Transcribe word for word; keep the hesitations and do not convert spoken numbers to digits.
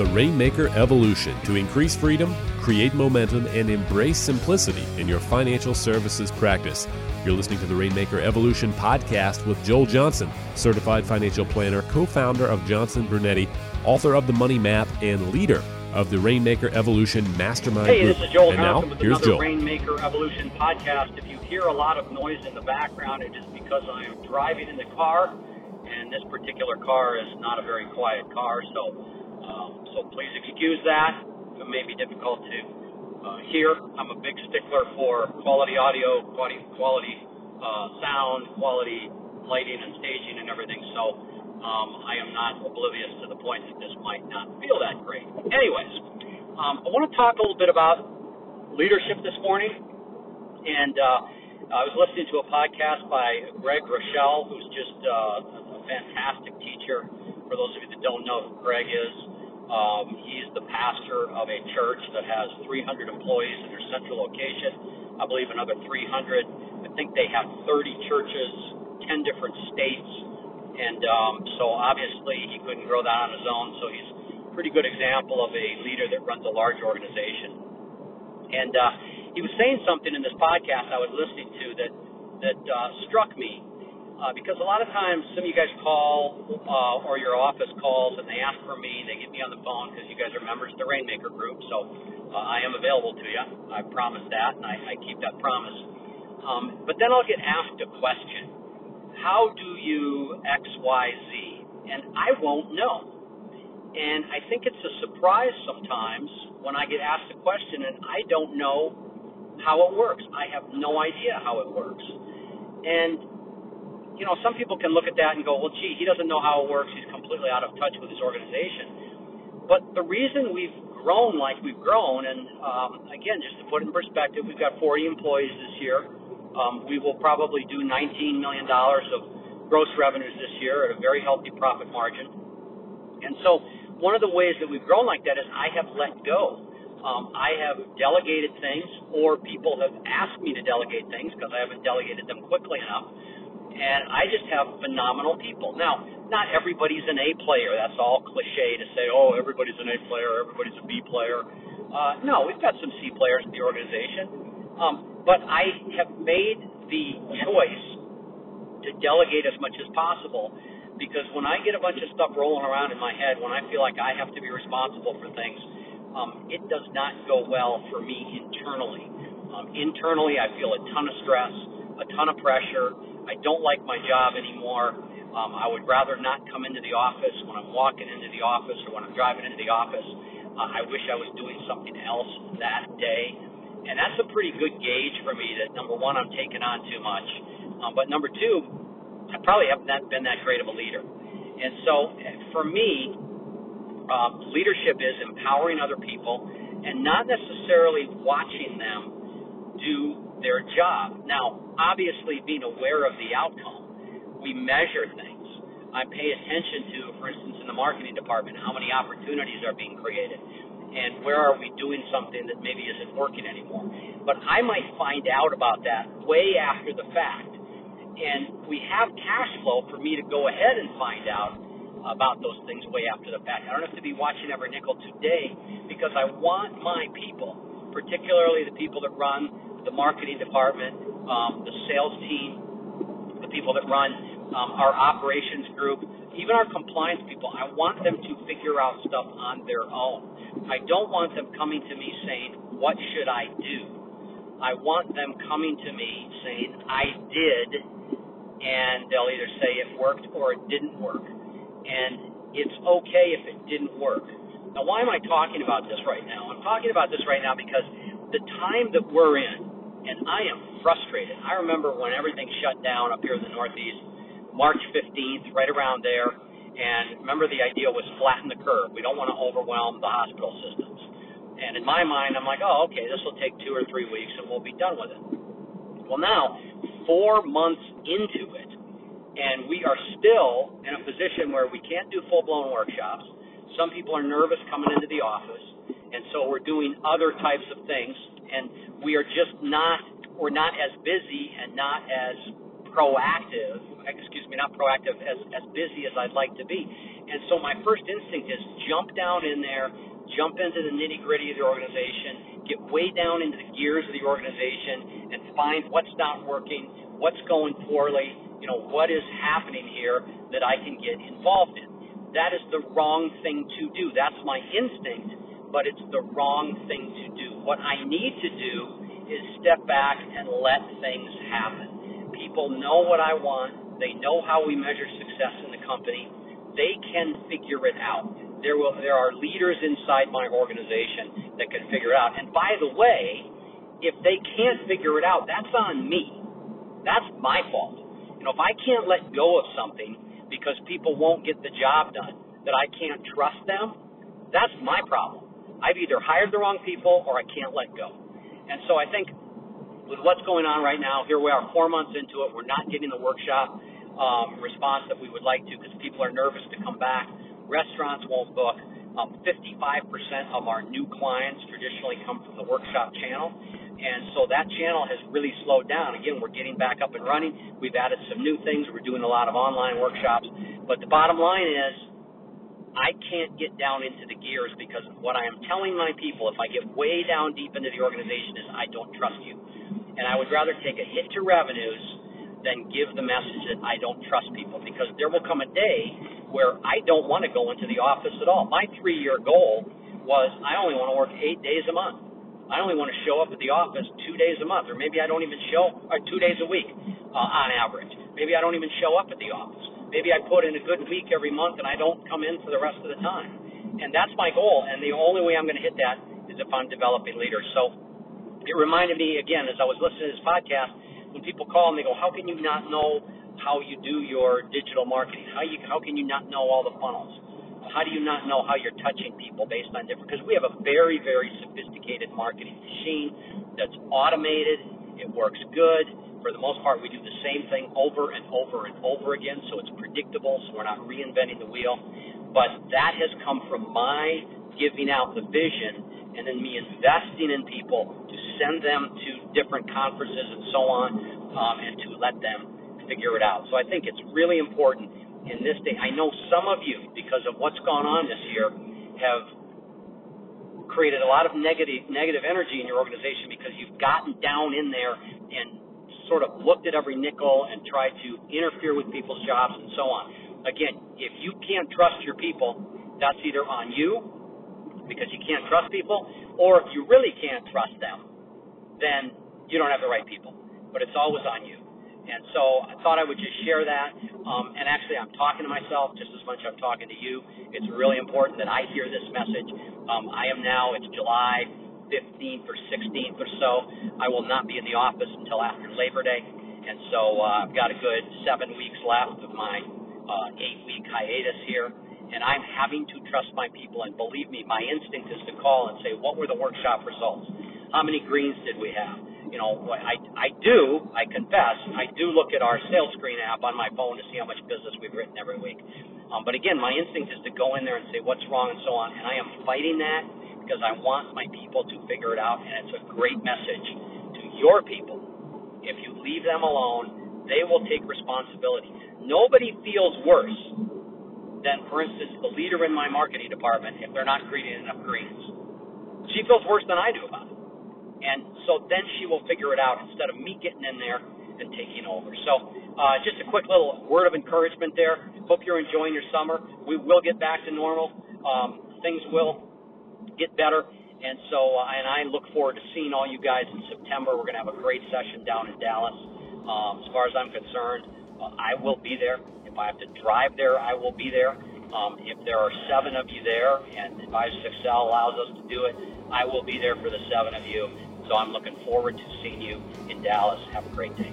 the Rainmaker Evolution to increase freedom, create momentum, and embrace simplicity in your financial services practice. You're listening to the Rainmaker Evolution podcast with Joel Johnson, certified financial planner, co-founder of Johnson Brunetti, author of The Money Map, and leader of the Rainmaker Evolution Mastermind Group. Hey, this is Joel Johnson with another Rainmaker Evolution podcast. If you hear a lot of noise in the background, it is because I am driving in the car, and this particular car is not a very quiet car, so um, so please excuse that. It may be difficult to uh, hear. I'm a big stickler for quality audio, quality, quality uh, sound, quality lighting and staging and everything, so Um, I am not oblivious to the point that this might not feel that great. Anyways, um, I want to talk a little bit about leadership this morning. And uh, I was listening to a podcast by Greg Rochelle, who's just uh, a fantastic teacher. For those of you that don't know who Greg is, um, he's the pastor of a church that has three hundred employees in their central location. I believe another three hundred. I think they have thirty churches, ten different states. And um, so obviously he couldn't grow that on his own, so he's a pretty good example of a leader that runs a large organization. And uh, he was saying something in this podcast I was listening to that, that uh, struck me, uh, because a lot of times some of you guys call uh, or your office calls and they ask for me, they get me on the phone because you guys are members of the Rainmaker group, so uh, I am available to you. I promise that, and I, I keep that promise. Um, but then I'll get asked a question. How do you X, Y, Z? And I won't know. And I think it's a surprise sometimes when I get asked a question and I don't know how it works. I have no idea how it works. And, you know, some people can look at that and go, well, gee, he doesn't know how it works. He's completely out of touch with his organization. But the reason we've grown like we've grown, and um, again, just to put it in perspective, we've got forty employees this year. Um, we will probably do nineteen million dollars of gross revenues this year at a very healthy profit margin. And so one of the ways that we've grown like that is I have let go. Um, I have delegated things, or people have asked me to delegate things because I haven't delegated them quickly enough. And I just have phenomenal people. Now, not everybody's an A player. That's all cliche to say, oh, everybody's an A player, everybody's a B player. Uh, no, we've got some C players in the organization. Um, But I have made the choice to delegate as much as possible, because when I get a bunch of stuff rolling around in my head, when I feel like I have to be responsible for things, um, it does not go well for me internally. Um, internally, I feel a ton of stress, a ton of pressure. I don't like my job anymore. Um, I would rather not come into the office when I'm walking into the office or when I'm driving into the office. Uh, I wish I was doing something else that day. And that's a pretty good gauge for me that, number one, I'm taking on too much. Um, but number two, I probably have not been that great of a leader. And so for me, uh, leadership is empowering other people and not necessarily watching them do their job. Now, obviously, being aware of the outcome, we measure things. I pay attention to, for instance, in the marketing department, how many opportunities are being created. And where are we doing something that maybe isn't working anymore? But I might find out about that way after the fact. And we have cash flow for me to go ahead and find out about those things way after the fact. I don't have to be watching every nickel today, because I want my people, particularly the people that run the marketing department, um, the sales team, the people that run um, our operations group, even our compliance people, I want them to figure out stuff on their own. I don't want them coming to me saying, what should I do? I want them coming to me saying, I did, and they'll either say it worked or it didn't work. And it's okay if it didn't work. Now, why am I talking about this right now? I'm talking about this right now because the time that we're in, and I am frustrated. I remember when everything shut down up here in the Northeast, March fifteenth, right around there. And remember, the idea was flatten the curve. We don't want to overwhelm the hospital systems. And in my mind, I'm like, oh, okay, this will take two or three weeks and we'll be done with it. Well, now, four months into it, and we are still in a position where we can't do full-blown workshops. Some people are nervous coming into the office, and so we're doing other types of things. And we are just not, we're not as busy and not as proactive, excuse me, not proactive, as, as busy as I'd like to be. And so my first instinct is jump down in there, jump into the nitty-gritty of the organization, get way down into the gears of the organization and find what's not working, what's going poorly, you know, what is happening here that I can get involved in. That is the wrong thing to do. That's my instinct, but it's the wrong thing to do. What I need to do is step back and let things happen. People know what I want. They know how we measure success in the company. They can figure it out. There will, there are leaders inside my organization that can figure it out. And by the way, if they can't figure it out, that's on me. That's my fault. You know, if I can't let go of something because people won't get the job done, that I can't trust them, that's my problem. I've either hired the wrong people or I can't let go. And so I think with what's going on right now, here we are four months into it. We're not getting the workshop um, response that we would like to because people are nervous to come back. Restaurants won't book. Um, fifty-five percent of our new clients traditionally come from the workshop channel. And so that channel has really slowed down. Again, we're getting back up and running. We've added some new things. We're doing a lot of online workshops. But the bottom line is I can't get down into the gears because what I am telling my people, if I get way down deep into the organization, is I don't trust you. And I would rather take a hit to revenues than give the message that I don't trust people, because there will come a day where I don't want to go into the office at all. My three-year goal was I only want to work eight days a month. I only want to show up at the office two days a month, or maybe I don't even show, or two days a week uh, on average. Maybe I don't even show up at the office. Maybe I put in a good week every month and I don't come in for the rest of the time. And that's my goal, and the only way I'm going to hit that is if I'm developing leaders. So it reminded me, again, as I was listening to this podcast, when people call and they go, how can you not know how you do your digital marketing? How, you, how can you not know all the funnels? How do you not know how you're touching people based on different? Because we have a very, very sophisticated marketing machine that's automated. It works good. For the most part, we do the same thing over and over and over again, so it's predictable, so we're not reinventing the wheel. But that has come from my giving out the vision and then me investing in people to send them to different conferences and so on, um, and to let them figure it out. So I think it's really important. In this day, I know some of you, because of what's gone on this year, have created a lot of negative negative energy in your organization because you've gotten down in there and sort of looked at every nickel and tried to interfere with people's jobs and so on. Again, if you can't trust your people, that's either on you because you can't trust people, or if you really can't trust them, then you don't have the right people. But it's always on you. And so I thought I would just share that. Um, and actually, I'm talking to myself just as much as I'm talking to you. It's really important that I hear this message. Um, I am now, it's July fifteenth or sixteenth or so. I will not be in the office until after Labor Day. And so uh, I've got a good seven weeks left of my uh, eight-week hiatus here. And I'm having to trust my people. And believe me, my instinct is to call and say, what were the workshop results? How many greens did we have? You know, I, I do, I confess, I do look at our sales screen app on my phone to see how much business we've written every week. Um, but again, my instinct is to go in there and say what's wrong and so on. And I am fighting that because I want my people to figure it out. And it's a great message to your people. If you leave them alone, they will take responsibility. Nobody feels worse than, for instance, the leader in my marketing department if they're not creating enough greens. She feels worse than I do about it. And so then she will figure it out instead of me getting in there and taking over. So uh, just a quick little word of encouragement there. Hope you're enjoying your summer. We will get back to normal. Um, things will get better. And so uh, and I look forward to seeing all you guys in September. We're going to have a great session down in Dallas. Um, as far as I'm concerned, uh, I will be there. If I have to drive there, I will be there. Um, if there are seven of you there and Advisor six L allows us to do it, I will be there for the seven of you. So I'm looking forward to seeing you in Dallas. Have a great day.